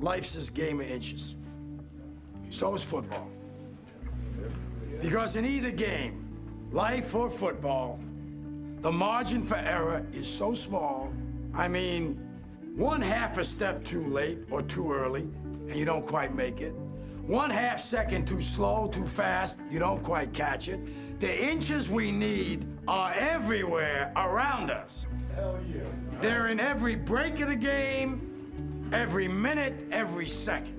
Life's this game of inches. So is football. Because in either game, life or football, the margin for error is so small. I mean, one half a step too late or too early, and you don't quite make it. One half second too slow, too fast, you don't quite catch it. The inches we need are everywhere around us. Hell yeah. They're in every break of the game, every minute, every second.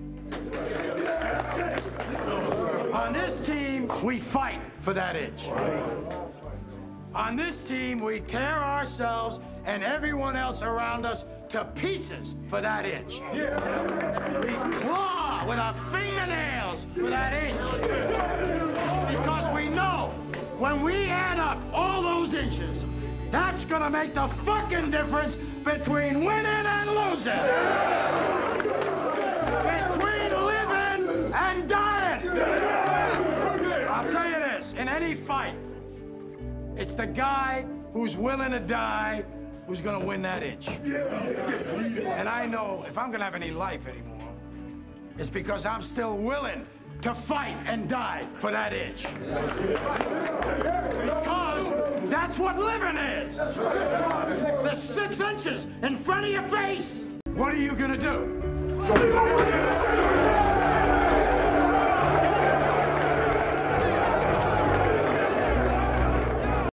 On this team, we fight for that inch. On this team, we tear ourselves and everyone else around us to pieces for that inch. We claw with our fingernails for that inch. Because we know when we add up all those inches, that's gonna make the fucking difference between winning and losing. Between living and dying. I'll tell you this, in any fight, it's the guy who's willing to die who's gonna win that inch. And I know if I'm gonna have any life anymore, it's because I'm still willing to fight and die for that inch. Because that's what living is. The 6 inches in front of your face. What are you gonna do?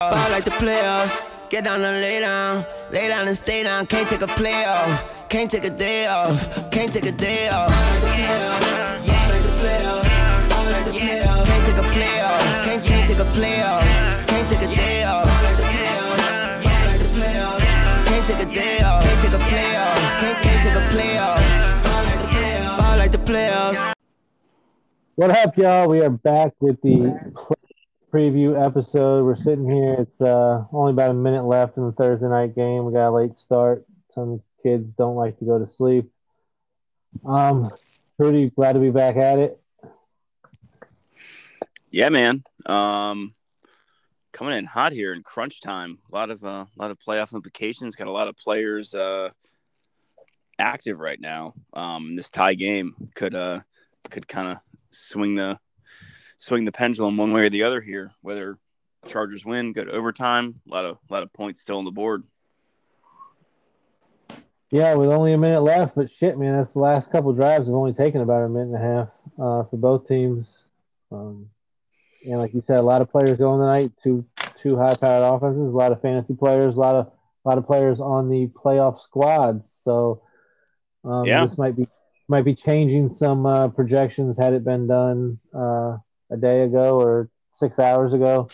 I like the playoffs. Get down and lay down and stay down. Can't take a playoff, can't take a day off, can't take a day off. I like the playoffs. I like the playoffs. Can't take a playoff, can't take a playoff, can't take a day off. I like the playoffs. Can't take a day off, can't take a playoff, can't take a playoff. Playoffs. What up, y'all? We are back with the preview episode. We're sitting here. It's only about a minute left in the Thursday night game. We got a late start. Some kids don't like to go to sleep. Pretty glad to be back at it. Yeah, man. Coming in hot here in crunch time. A lot of playoff implications. Got a lot of players. Active right now. This tie game could kind of swing the pendulum one way or the other here. Whether Chargers win, go to overtime, a lot of points still on the board. Yeah, with only a minute left, but shit, man, that's the last couple drives have only taken about a minute and a half for both teams. And like you said, a lot of players going tonight. Two high-powered offenses, a lot of fantasy players, a lot of players on the playoff squads. So. This might be changing some projections had it been done a day ago or 6 hours ago.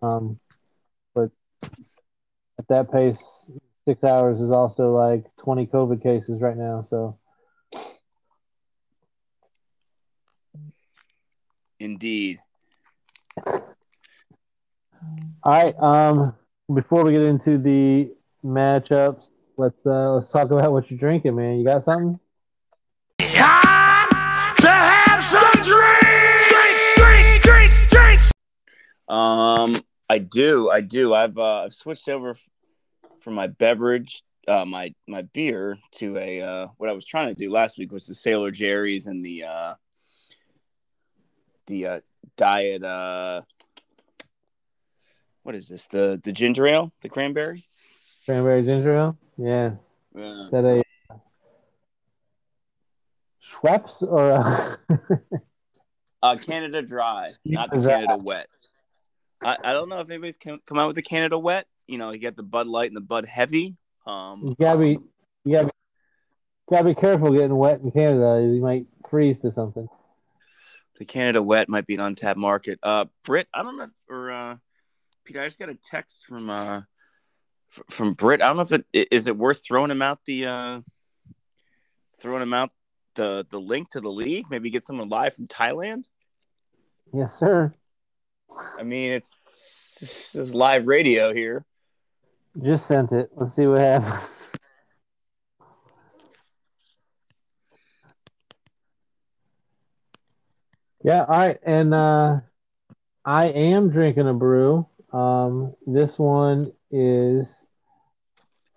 But at that pace, 6 hours is also like 20 COVID cases right now. So, indeed. All right. Before we get into the matchups. Let's talk about what you're drinking, man. You got something? Time to have some drinks. Drinks. I do. I've switched over from my beverage, my beer, to a what I was trying to do last week was the Sailor Jerry's and the diet. What is this? The ginger ale, the cranberry. Cranberry ginger ale? Yeah. Is that a Schweppes or a Canada Dry, not the Canada Wet. I don't know if anybody's come out with the Canada Wet. You know, you got the Bud Light and the Bud Heavy. You gotta be careful getting wet in Canada. You might freeze to something. The Canada Wet might be an untapped market. Britt, I don't know, or Peter, I just got a text from Britt. I don't know if is it worth throwing him out the link to the league. Maybe get someone live from Thailand. Yes, sir. I mean, it's live radio here. Just sent it. Let's see what happens. Yeah. All right, and I am drinking a brew. This one is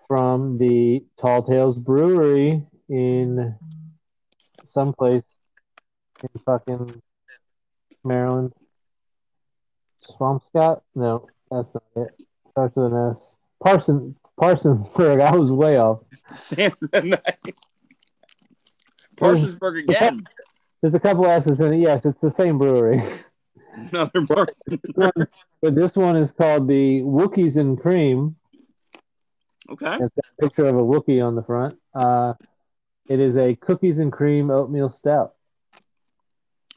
from the Tall Tales Brewery in someplace in fucking Maryland. Swampscott? No, that's not it. Starts with an S. Parsonsburg. I was way off. Parsonsburg again. There's a couple S's in it. Yes, it's the same brewery. Another Parsonsburg. But this one is called the Wookiees and Cream. Okay. It's got a picture of a Wookiee on the front. It is a cookies and cream oatmeal stout.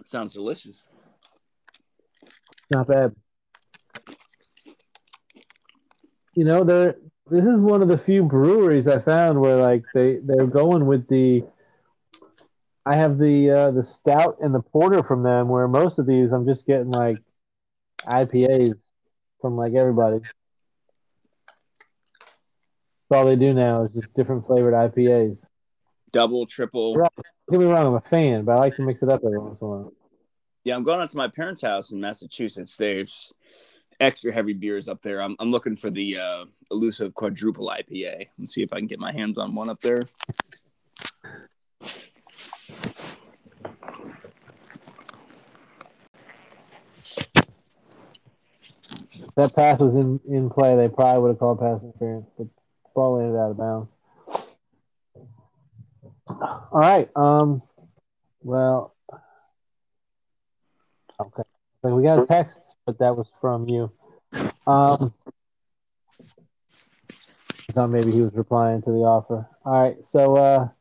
Sounds delicious. Not bad. You know, this is one of the few breweries I found where like they're going with the. I have the stout and the porter from them. Where most of these, I'm just getting like IPAs from like everybody. That's all they do now is just different flavored IPAs. Double, triple. Don't get me wrong, I'm a fan, but I like to mix it up every once in a while. Yeah, I'm going out to my parents' house in Massachusetts. There's extra heavy beers up there. I'm looking for the elusive quadruple IPA. Let's see if I can get my hands on one up there. If that pass was in play, they probably would have called pass interference, but the ball landed out of bounds. All right. Well, okay. So we got a text, but that was from you. I thought maybe he was replying to the offer. All right. So,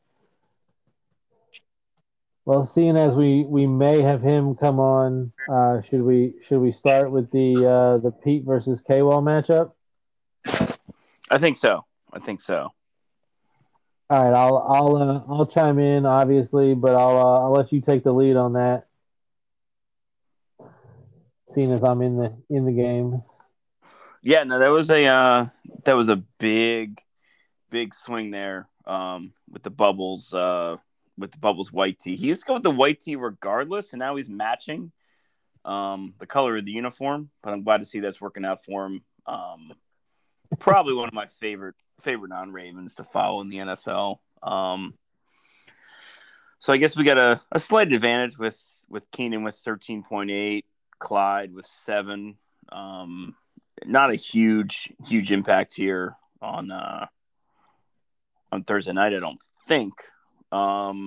well, seeing as we may have him come on, should we start with the Pete versus K-Wall matchup? I think so. All right, I'll chime in obviously, but I'll let you take the lead on that, seeing as I'm in the game. Yeah, no, that was a big swing there with the Bubbles white tee. He used to go with the white tee regardless, and now he's matching the color of the uniform. But I'm glad to see that's working out for him. Probably one of my favorite non-Ravens to follow in the NFL. So I guess we got a slight advantage with Keenan with 13.8, Clyde with 7. Not a huge impact here on Thursday night, I don't think. But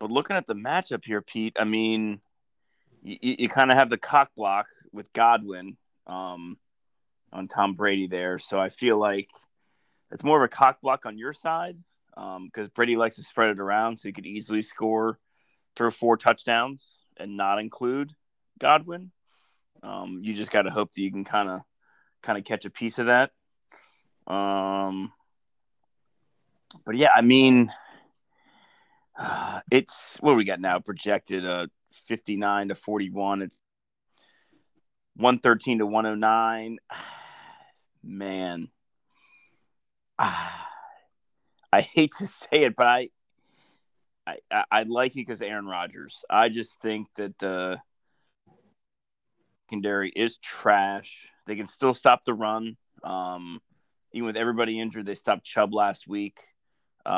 looking at the matchup here, Pete, I mean, you kind of have the cock block with Godwin, on Tom Brady there. So I feel like it's more of a cock block on your side because Brady likes to spread it around, so he could easily score 3 or 4 touchdowns and not include Godwin. You just got to hope that you can kind of catch a piece of that. But yeah, I mean, it's what we got now projected 59-41. It's 113-109. Man, I hate to say it, but I like it because Aaron Rodgers. I just think that the secondary is trash. They can still stop the run. Even with everybody injured, they stopped Chubb last week. So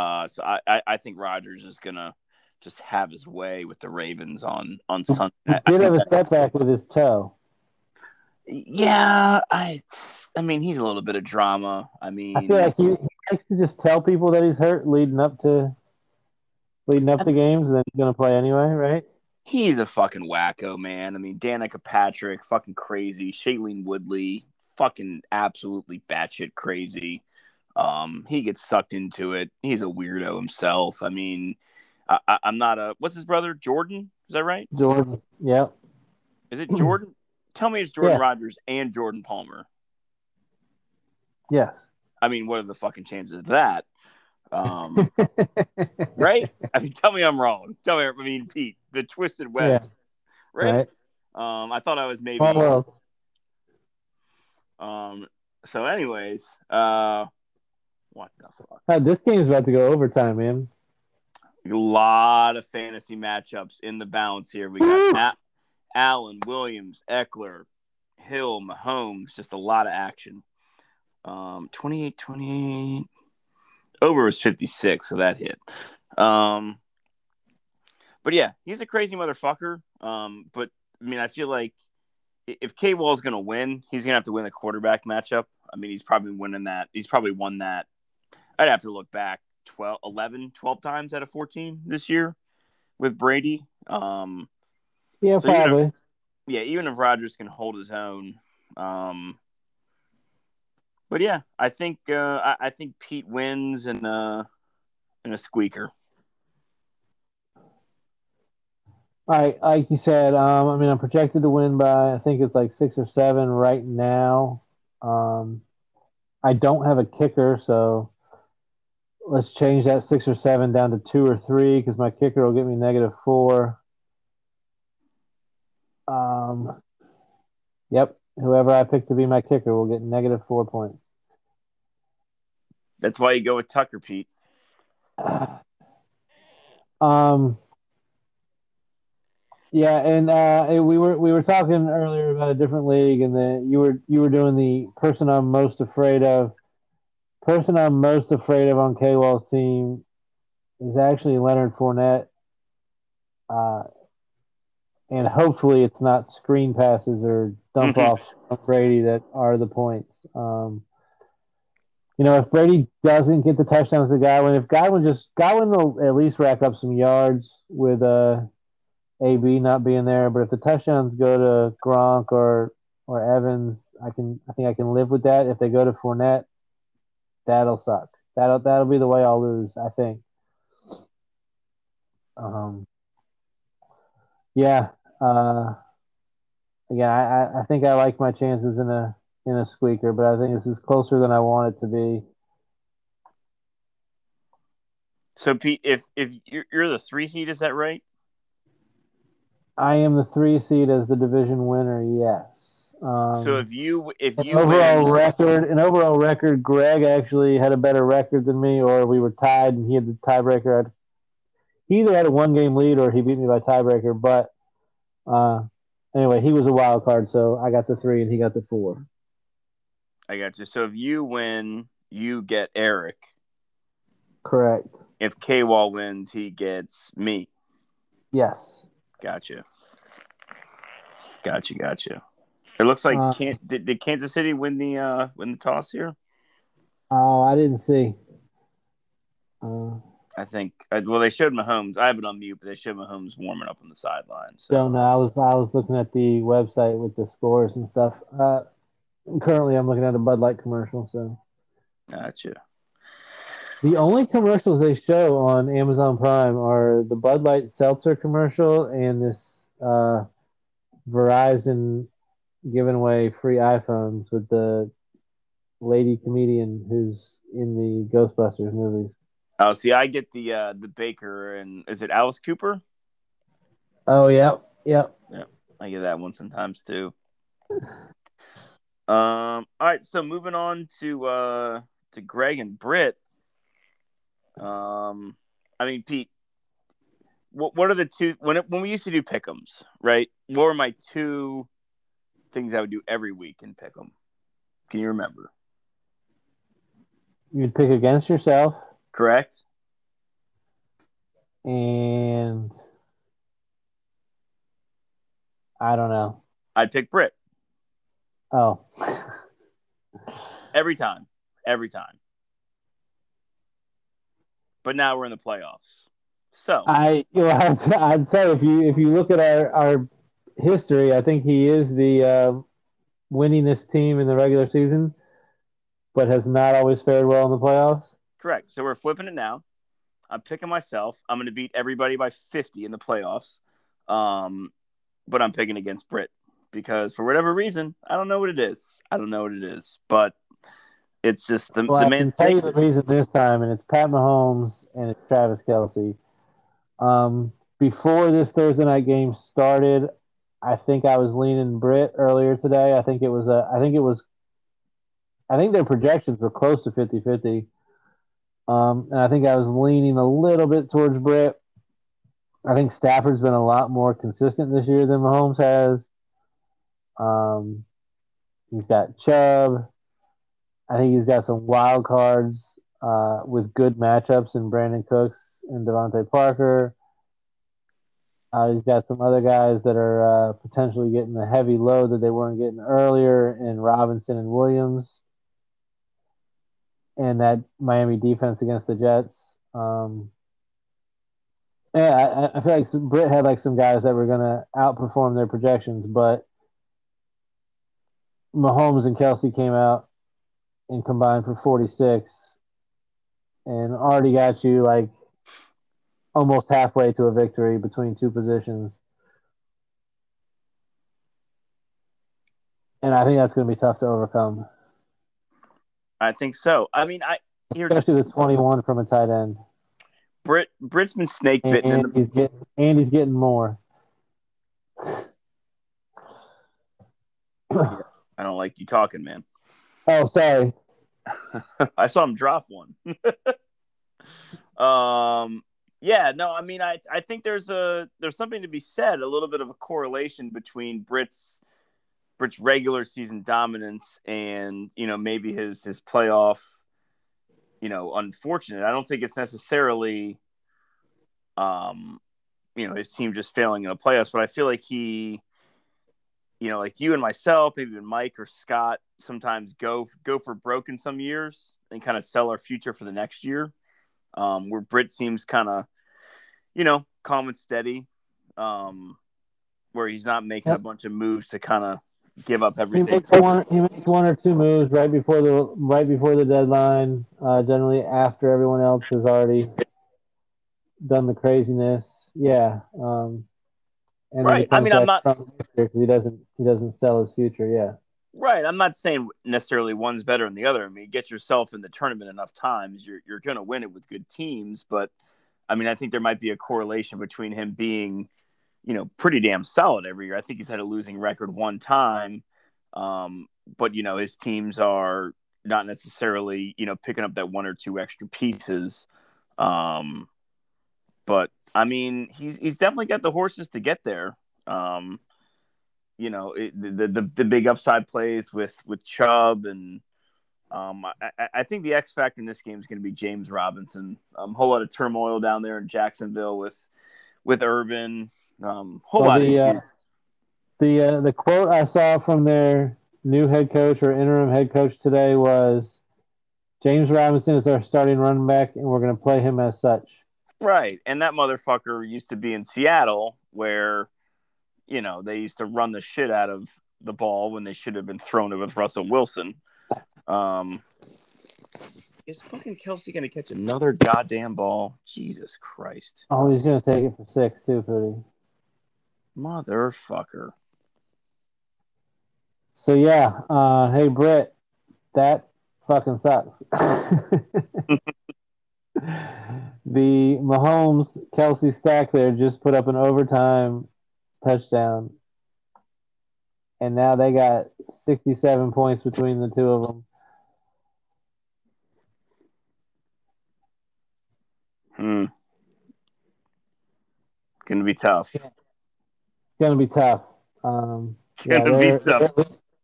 I think Rodgers is gonna just have his way with the Ravens on Sunday. He did have a setback with his toe. Yeah, I mean, he's a little bit of drama. I mean, I feel like he likes to just tell people that he's hurt leading up to games, and then he's gonna play anyway, right? He's a fucking wacko, man. I mean, Danica Patrick, fucking crazy. Shailene Woodley, fucking absolutely batshit crazy. He gets sucked into it. He's a weirdo himself. I mean, I'm not a. What's his brother? Jordan? Is that right? Jordan. Yeah. Is it Jordan? Tell me it's Jordan Rodgers and Jordan Palmer. Yes. I mean, what are the fucking chances of that? Right? I mean, tell me I'm wrong. Tell me, I mean, Pete, the Twisted Web. Yeah. Right? I thought I was maybe... So anyways, what the fuck? This game's about to go overtime, man. A lot of fantasy matchups in the balance here. We got Matt Allen, Williams, Eckler, Hill, Mahomes, just a lot of action. 28. Over was 56, so that hit. But yeah, he's a crazy motherfucker. But I mean, I feel like if K-Wall is going to win, he's going to have to win the quarterback matchup. I mean, he's probably winning that. He's probably won that. I'd have to look back 12 times out of 14 this year with Brady. Yeah, so probably. Even if Rodgers can hold his own. But yeah, I think Pete wins in a squeaker. All right, like you said, I mean, I'm projected to win by, I think it's like 6 or 7 right now. I don't have a kicker, so let's change that 6 or 7 down to 2 or 3 because my kicker will get me -4. Yep, whoever I pick to be my kicker will get -4 points. That's why you go with Tucker, Pete. Yeah, and we were talking earlier about a different league, and then you were doing the person I'm most afraid of on K-Wall's team is actually Leonard Fournette, and hopefully it's not screen passes or dump offs from Brady that are the points. You know, if Brady doesn't get the touchdowns to Godwin, Godwin will at least rack up some yards with AB not being there, but if the touchdowns go to Gronk or Evans, I think I can live with that. If they go to Fournette, that'll suck. That'll be the way I'll lose, I think. Again, I think I like my chances in a squeaker, but I think this is closer than I want it to be. So Pete, if you're the 3 seed, is that right? I am the 3 seed as the division winner. Yes. So if you an overall record, Greg actually had a better record than me, or we were tied, and he had the tiebreaker. He either had a 1-game lead, or he beat me by tiebreaker. But anyway, he was a wild card, so I got the 3, and he got the 4. I got you. So if you win, you get Eric. Correct. If K-Wall wins, he gets me. Yes. Gotcha. It looks like did Kansas City win the toss here? Oh, I didn't see. I think they showed Mahomes. I have it on mute, but they showed Mahomes warming up on the sideline. So. Don't know. I was looking at the website with the scores and stuff. Currently, I'm looking at a Bud Light commercial. So, gotcha. The only commercials they show on Amazon Prime are the Bud Light Seltzer commercial and this Verizon giving away free iPhones with the lady comedian who's in the Ghostbusters movies. Oh, see, I get the baker, and is it Alice Cooper? Oh, yeah. I get that one sometimes too. All right, so moving on to Greg and Britt. I mean, Pete, what are the two when we used to do pick'ems, right? What were my 2 things I would do every week in pick'em? Can you remember? You'd pick against yourself, correct? And I don't know. I'd pick Britt. Oh, every time. But now we're in the playoffs, so I'd say if you look at our history, I think he is the winningest team in the regular season, but has not always fared well in the playoffs. Correct. So we're flipping it now. I'm picking myself. I'm going to beat everybody by 50 in the playoffs, but I'm picking against Britt because for whatever reason, I don't know what it is, but. It's just the man's tell you the reason this time, and it's Pat Mahomes and it's Travis Kelce. Before this Thursday night game started, I think I was leaning Britt earlier today. I think their projections were close to 50-50. And I think I was leaning a little bit towards Britt. I think Stafford's been a lot more consistent this year than Mahomes has. He's got Chubb. I think he's got some wild cards with good matchups in Brandon Cooks and Devontae Parker. He's got some other guys that are potentially getting the heavy load that they weren't getting earlier in Robinson and Williams. And that Miami defense against the Jets. I feel like Britt had like some guys that were going to outperform their projections, but Mahomes and Kelce came out and combined for 46 and already got you like almost halfway to a victory between two positions. And I think that's going to be tough to overcome. I think so. I mean, especially the 21 from a tight end. Britt's been snake bitten. And he's getting more. I don't like you talking, man. Oh, sorry. I saw him drop one. Yeah, no, I mean, I think there's something to be said, a little bit of a correlation between Britt's regular season dominance and, you know, maybe his playoff, you know, unfortunate. I don't think it's necessarily, you know, his team just failing in the playoffs, but I feel like he, you know, like you and myself, maybe even Mike or Scott, sometimes go for broke in some years and kind of sell our future for the next year. Where Britt seems kind of, you know, calm and steady, where he's not making a bunch of moves to kind of give up everything. He makes one or two moves right before the deadline, generally after everyone else has already done the craziness. Yeah. And right. I mean, I'm not because he doesn't sell his future. Yeah. Right. I'm not saying necessarily one's better than the other. I mean, get yourself in the tournament enough times, you're going to win it with good teams. But I mean, I think there might be a correlation between him being, you know, pretty damn solid every year. I think he's had a losing record one time. But, you know, his teams are not necessarily, you know, picking up that one or two extra pieces. But I mean, he's definitely got the horses to get there. You know, the big upside plays with Chubb, and I think the X factor in this game is going to be James Robinson. Whole lot of turmoil down there in Jacksonville with Urban. Whole lot of issues. The quote I saw from their new head coach or interim head coach today was, "James Robinson is our starting running back, and we're going to play him as such." Right, and that motherfucker used to be in Seattle, where, you know, they used to run the shit out of the ball when they should have been throwing it with Russell Wilson. Is fucking Kelce going to catch another goddamn ball? Jesus Christ. Oh, he's going to take it for 6, too, Pooty. Motherfucker. So, yeah. Hey, Britt, that fucking sucks. The Mahomes-Kelce stack there just put up an overtime touchdown, and now they got 67 points between the two of them. Gonna be tough. Gonna be tough.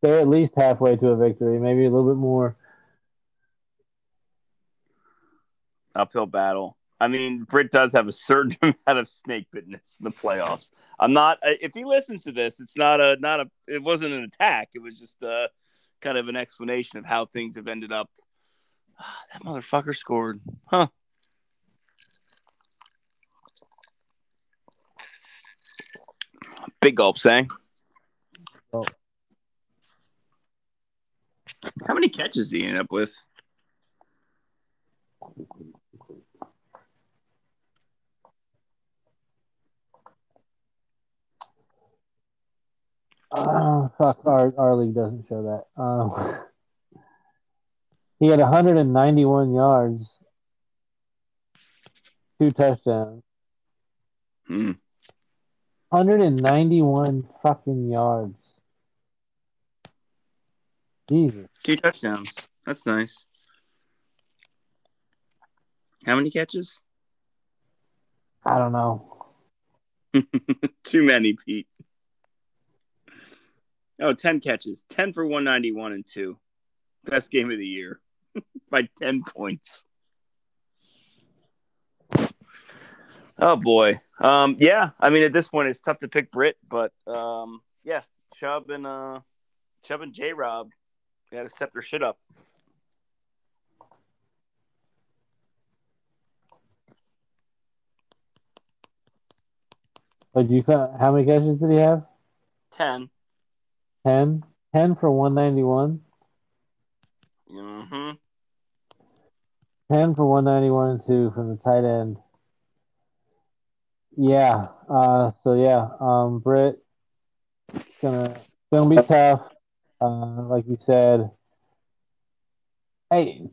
They're at least halfway to a victory, maybe a little bit more. Uphill battle. I mean, Britt does have a certain amount of snake bitterness in the playoffs. I'm not. If he listens to this, it's not a. It wasn't an attack. It was just kind of an explanation of how things have ended up. That motherfucker scored, huh? Big gulps, eh? Oh. How many catches did he end up with? Fuck, our league doesn't show that. He had 191 yards, 2 touchdowns. 191 fucking yards. Jesus. 2 touchdowns. That's nice. How many catches? I don't know. Too many, Pete. Oh, 10 catches. 10 for 191 and 2. Best game of the year by 10 points. Oh, boy. Yeah, I mean, at this point, it's tough to pick Britt, but yeah, Chubb and J-Rob got to set their shit up. But you, how many catches did he have? 10. 10? 10 for 191? Mm-hmm. 10 for 191 and 2 from the tight end. Yeah. Britt, it's gonna be tough. Like you said. Hey.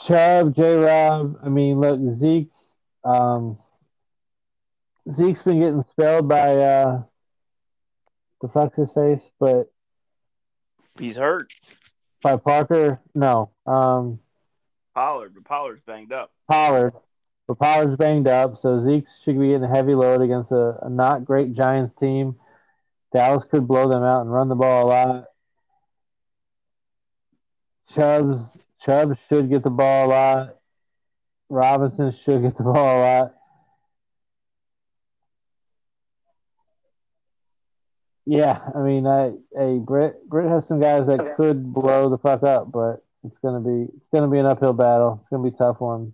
Chubb, J-Rob, I mean, look, Zeke, Zeke's been getting spelled by the fuck's face, but he's hurt. By Parker? No. Pollard. But Pollard's banged up. So Zeke should be getting a heavy load against a not great Giants team. Dallas could blow them out and run the ball a lot. Chubb should get the ball a lot. Robinson should get the ball a lot. Yeah, I mean, Britt has some guys that could blow the fuck up, but it's gonna be an uphill battle. It's gonna be a tough one.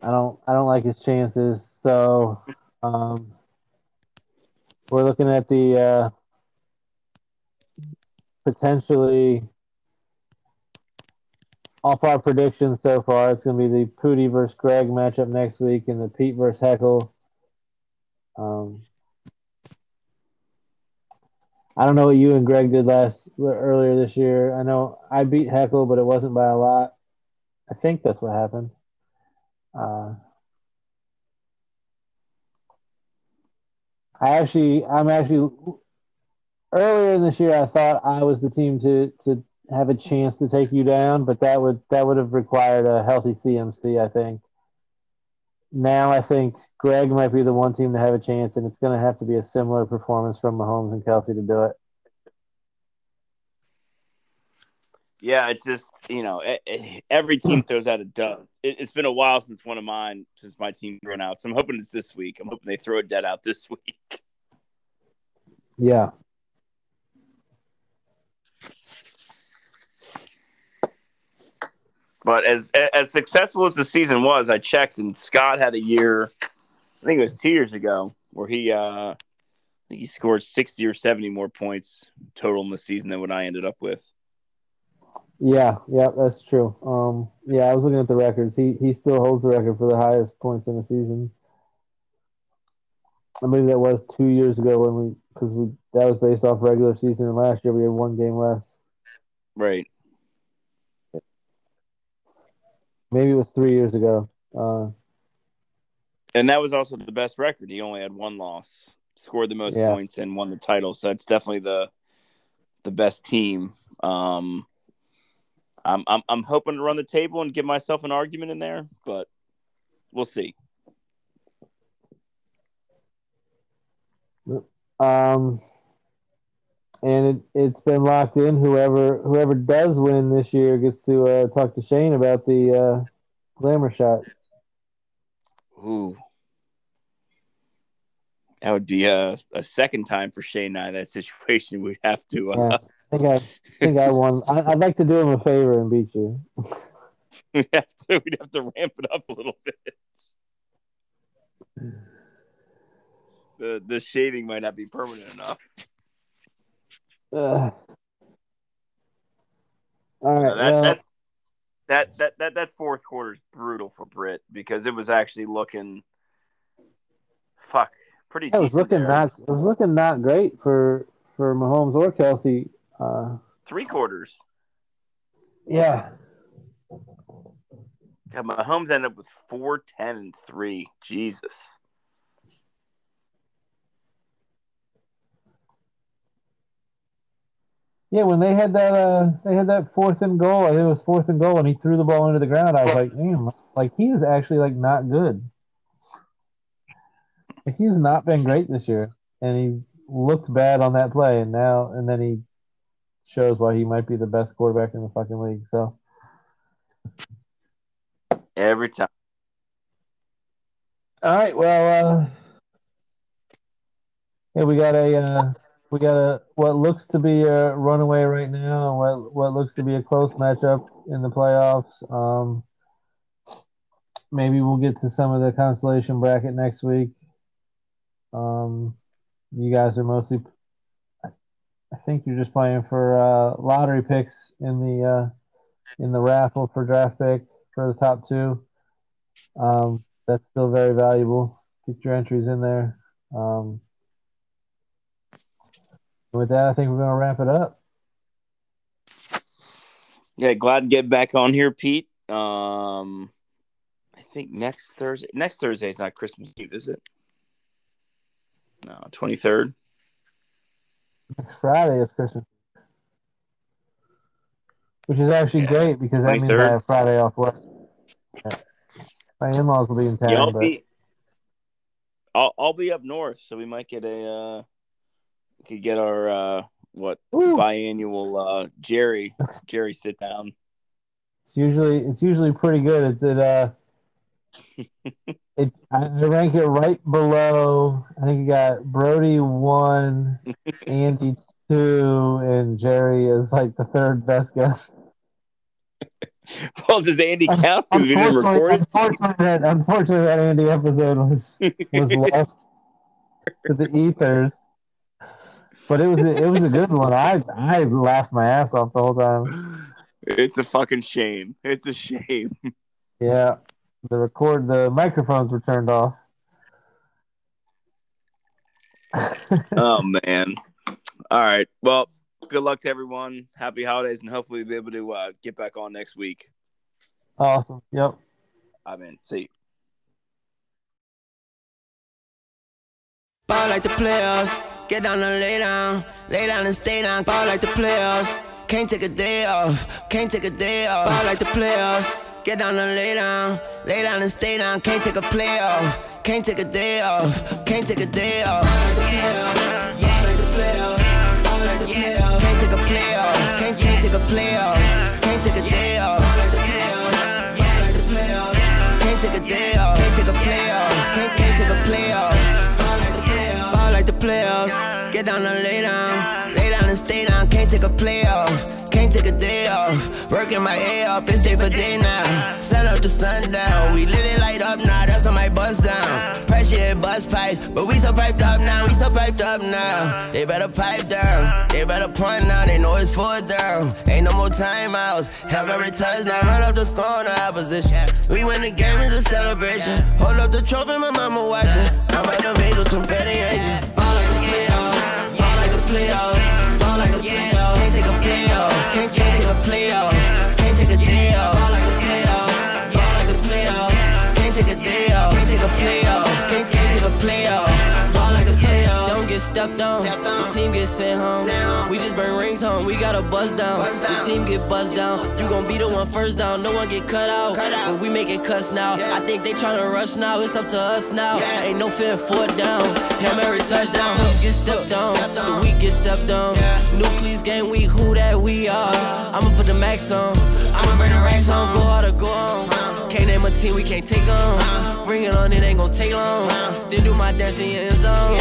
I don't like his chances. So, we're looking at the potentially all our predictions so far. It's gonna be the Pootie versus Greg matchup next week, and the Pete versus Heckle. I don't know what you and Greg did earlier this year. I know I beat Heckle, but it wasn't by a lot. I think that's what happened. I'm actually earlier in this year I thought I was the team to have a chance to take you down, but that would have required a healthy CMC, I think. Now I think Greg might be the one team to have a chance, and it's going to have to be a similar performance from Mahomes and Kelce to do it. Yeah, it's just, you know, every team throws out a dud. It's been a while since my team ran out, so I'm hoping it's this week. I'm hoping they throw a dud out this week. Yeah. But as successful as the season was, I checked, and Scott had a year – I think it was 2 years ago where he scored 60 or 70 more points total in the season than what I ended up with. Yeah, that's true. I was looking at the records. He still holds the record for the highest points in a season. I believe that was 2 years ago that was based off regular season, and last year we had one game less. Right. Maybe it was 3 years ago. And that was also the best record. He only had one loss, scored the most points, and won the title. So that's definitely the best team. I'm hoping to run the table and give myself an argument in there, but we'll see. And it's been locked in. Whoever does win this year gets to talk to Shane about the glamour shot. Ooh, that would be a second time for Shane and I. That situation we'd have to. I think I won. I'd like to do him a favor and beat you. We'd have to ramp it up a little bit. The shaving might not be permanent enough. All right. That fourth quarter is brutal for Britt because it was actually looking pretty. It was looking not great for Mahomes or Kelce. Three quarters. Yeah. God, Mahomes ended up with 4, 10, and 3. Jesus. Yeah, when they had that 4th and goal, I think it was 4th and goal, and he threw the ball into the ground. I was like, damn, he is actually not good. He's not been great this year, and he's looked bad on that play, and then he shows why he might be the best quarterback in the fucking league. So, Every time. All right. Well, yeah, we got a what looks to be a runaway right now, and what looks to be a close matchup in the playoffs. Maybe we'll get to some of the consolation bracket next week. You guys are mostly, I think you're just playing for lottery picks in the raffle for draft pick for the top two. That's still very valuable. Get your entries in there. With that, I think we're going to wrap it up. Yeah, glad to get back on here, Pete. I think next Thursday is not Christmas Eve, is it? No, 23rd. Next Friday is Christmas, which is actually great because that 23rd. Means I have Friday off work. Yeah. My in-laws will be in town. Yeah, I'll be up north, so we might get our biannual Jerry sit down. It's usually pretty good. I rank it right below. I think you got Brody 1, Andy 2, and Jerry is like the third best guest. Well, does Andy count? Because we didn't record it. Unfortunately, that Andy episode was lost to the ethers. But it was a good one. I laughed my ass off the whole time. It's a fucking shame. It's a shame. Yeah, the microphones were turned off. Oh man! All right. Well, good luck to everyone. Happy holidays, and hopefully we'll be able to get back on next week. Awesome. Yep. I'm in. See you. Ball like the playoffs. Get down and lay down and stay down. Ball like the playoffs. Can't take a day off. Can't take a day off. Ball like the playoffs. Get down and lay down and stay down. Can't take a playoff. Can't take a day off. Can't take a day off. Ball like the playoffs. Ball like the playoffs. Can't take a playoff, can't take a day off. Can't take a day off, can't take a playoff, can't take a playoff. Ball like the playoffs, get down and lay down and stay down. Can't take a playoff, can't take a day off. Working my A up, it's day for day now. Set up to sundown, we lit it light up now. That's on my bus down. Pressure bust pipes, but we so piped up now. We so piped up now. They better pipe down. They better punt now. They know it's fourth down. Ain't no more timeouts. Have every touchdown. Run up the score on the opposition. We win the game, it's a celebration. Hold up the trophy, my mama watching. I'm about to make a competition. Ball like the playoffs. Ball like the playoffs. Ball like the playoffs. Can't take a playoff. Can't take a playoff. Can't take a day off. Ball like the playoffs. Ball like the playoffs. Can't take a day off. Can't take a playoff. Can't take a playoff. Ball like the playoffs. Don't get stepped on. The team gets sent home. We just burn rings home. We got a buzz down. The team get buzzed down. You gon' be the one first down. No one get cut out. But we making cuts now. I think they tryna rush now. It's up to us now. Ain't no fear in fourth down. Hail Mary touchdown. Get stepped on. The week get stepped on. Nucleus game week. Who that we are? I'ma put the max on. I'ma burn the racks on. Go hard or go on. Can't name a team we can't take on. Bring it on. It ain't gon' take long. Then do my dance in your end zone.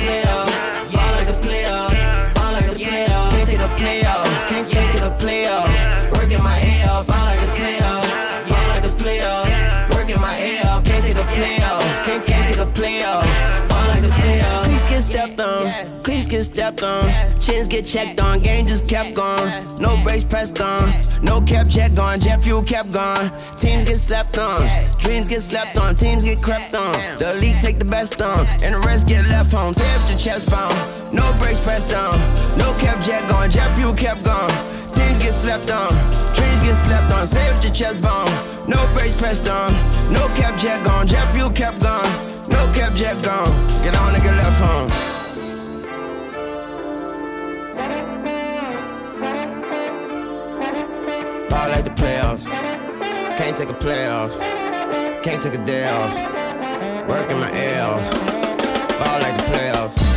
Playoffs, ball like the playoffs, ball like the playoffs. Can't take a playoff, can't take a playoff. Working my head off, ball like the playoffs, ball like the playoffs. Working my head off, can't take a playoff, can't take a playoff. Ball like the playoffs. Cleats get stepped on, cleats get stepped on. Chins get checked on, game just kept going. No brakes pressed on, no cap check on, jet fuel kept gone. Teams get slept on. Dreams get slept on, teams get crept on. The elite take the best on, and the rest get left home. Tear up your chest bound, no brakes pressed on. No kept jet gone, jet fuel kept gone. Teams get slept on, dreams get slept on. Tear up your chest bound, no brakes pressed on. No kept jet gone, jet fuel kept gone. No kept jet gone, get on and get left home. Ball like the playoffs, can't take a playoff. Can't take a day off, working my ass off. Ball like the playoffs.